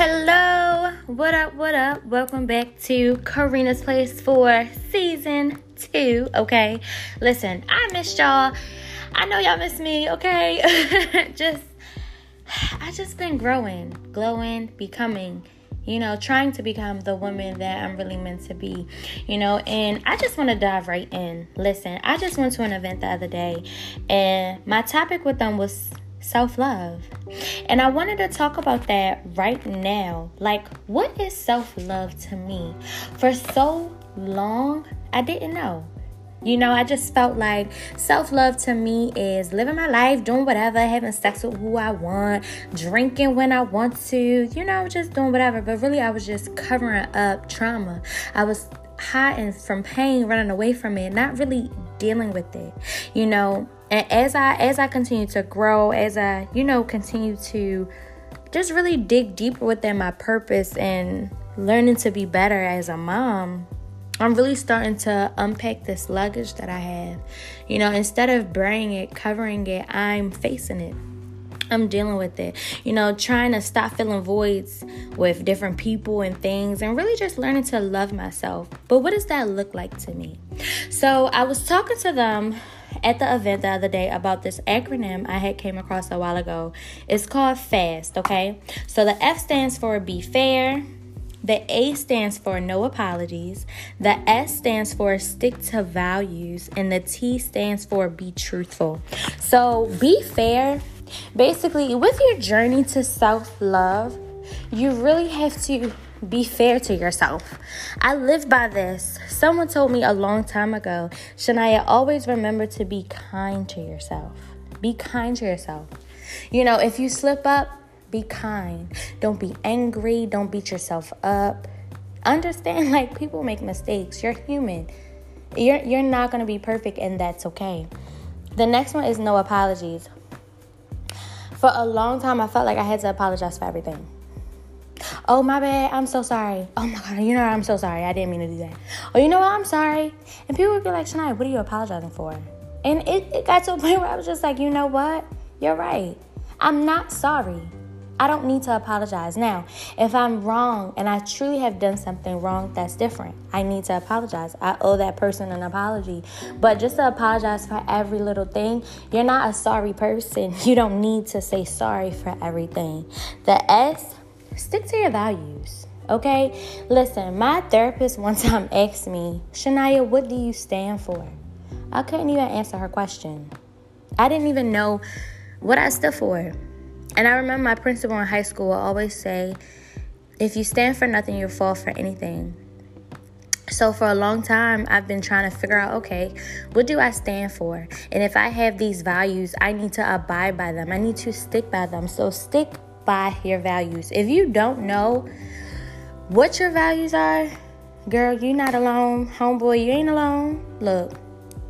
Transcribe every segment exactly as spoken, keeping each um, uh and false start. Hello, what up, what up? Welcome back to Karina's Place for season two, okay? Listen, I missed y'all. I know y'all miss me, okay? just, I just been growing, glowing, becoming, you know, trying to become the woman that I'm really meant to be, you know? And I just want to dive right in. Listen, I just went to an event the other day, and my topic with them was self-love. And I wanted to talk about that right now. Like, what is self-love to me? For so long, I didn't know. You know, I just felt like self-love to me is living my life, doing whatever, having sex with who I want, drinking when I want to, you know, just doing whatever. But really, I was just covering up trauma. I was hiding from pain, running away from it, not really dealing with it, you know. And as I as I continue to grow, as I, you know, continue to just really dig deeper within my purpose and learning to be better as a mom, I'm really starting to unpack this luggage that I have. You know, instead of burying it, covering it, I'm facing it. I'm dealing with it, you know, trying to stop filling voids with different people and things and really just learning to love myself. But what does that look like to me? So I was talking to them at the event the other day about this acronym I had came across a while ago. It's called FAST, okay? So the F stands for be fair. The A stands for no apologies. The S stands for stick to values. And the T stands for be truthful. So be fair. Basically, with your journey to self-love, you really have to be fair to yourself. I live by this. Someone told me a long time ago, Shania, always remember to be kind to yourself. Be kind to yourself. You know, if you slip up, be kind. Don't be angry. Don't beat yourself up. Understand, like, people make mistakes. You're human. You're, you're not going to be perfect, and that's okay. The next one is no apologies. For a long time, I felt like I had to apologize for everything. Oh, my bad. I'm so sorry. Oh, my God. You know what? I'm so sorry. I didn't mean to do that. Oh, you know what? I'm sorry. And people would be like, Shania, what are you apologizing for? And it, it got to a point where I was just like, you know what? You're right. I'm not sorry. I don't need to apologize. Now, if I'm wrong and I truly have done something wrong, that's different. I need to apologize. I owe that person an apology. But just to apologize for every little thing, you're not a sorry person. You don't need to say sorry for everything. The S, stick to your values, okay? Listen, my therapist one time asked me, Shania, what do you stand for? I couldn't even answer her question. I didn't even know what I stood for. And I remember my principal in high school would always say, if you stand for nothing, you'll fall for anything. So for a long time, I've been trying to figure out, okay, what do I stand for? And if I have these values, I need to abide by them. I need to stick by them. So stick by your values. If you don't know what your values are, girl, you're not alone. Homeboy, you ain't alone. Look.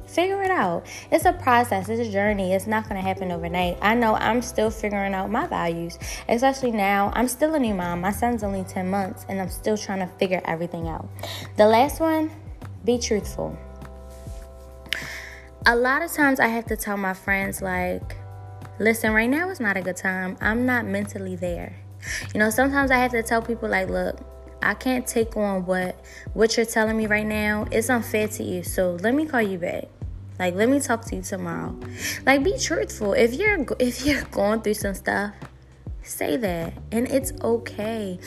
Figure it out. It's a process. It's a journey. It's not going to happen overnight. I know I'm still figuring out my values, especially now. I'm still a new mom. My son's only ten months, and I'm still trying to figure everything out. The last one, be truthful. A lot of times I have to tell my friends, like, listen, right now is not a good time. I'm not mentally there. You know, sometimes I have to tell people, like, look, I can't take on what, what you're telling me right now. It's unfair to you, so let me call you back. Like, let me talk to you tomorrow. Like, be truthful. If you're if you're going through some stuff, say that. And it's okay.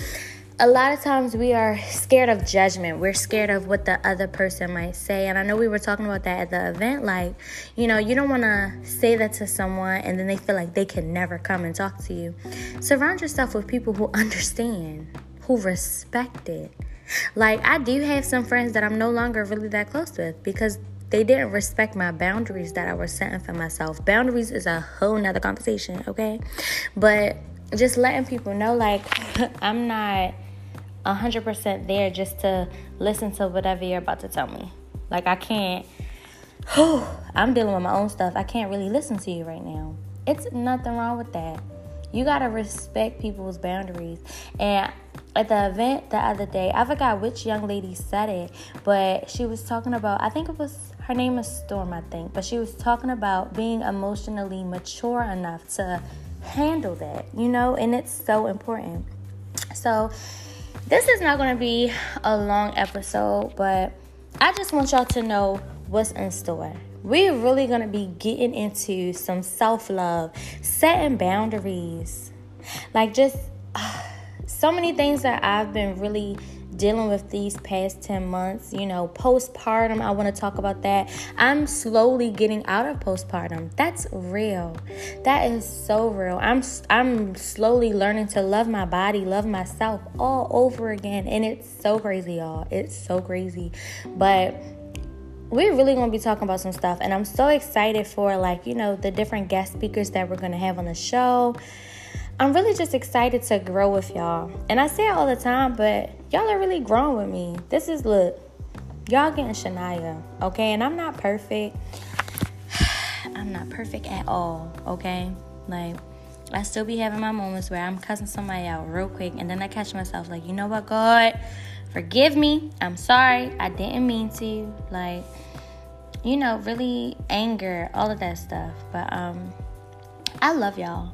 A lot of times we are scared of judgment. We're scared of what the other person might say. And I know we were talking about that at the event. Like, you know, you don't want to say that to someone and then they feel like they can never come and talk to you. Surround yourself with people who understand, who respect it. Like, I do have some friends that I'm no longer really that close with because they didn't respect my boundaries that I was setting for myself. Boundaries is a whole nother conversation, okay? But just letting people know, like, I'm not one hundred percent there just to listen to whatever you're about to tell me. Like, I can't, whew, I'm dealing with my own stuff. I can't really listen to you right now. It's nothing wrong with that. You got to respect people's boundaries. And at the event the other day, I forgot which young lady said it, but she was talking about, I think it was, her name is Storm, I think, but she was talking about being emotionally mature enough to handle that, you know, and it's so important. So this is not going to be a long episode, but I just want y'all to know what's in store. We're really going to be getting into some self-love, setting boundaries, like just uh, so many things that I've been really dealing with these past ten months, you know, postpartum. I want to talk about that. I'm slowly getting out of postpartum. That's real. That is so real. I'm I'm slowly learning to love my body, love myself all over again. And it's so crazy, y'all. It's so crazy. But we're really going to be talking about some stuff. And I'm so excited for, like, you know, the different guest speakers that we're going to have on the show. I'm really just excited to grow with y'all. And I say it all the time, but y'all are really growing with me. This is, look, y'all getting Shania, okay? And I'm not perfect. I'm not perfect at all, okay? Like, I still be having my moments where I'm cussing somebody out real quick. And then I catch myself like, you know what, God? Forgive me. I'm sorry. I didn't mean to. Like, you know, really anger, all of that stuff. But um, I love y'all.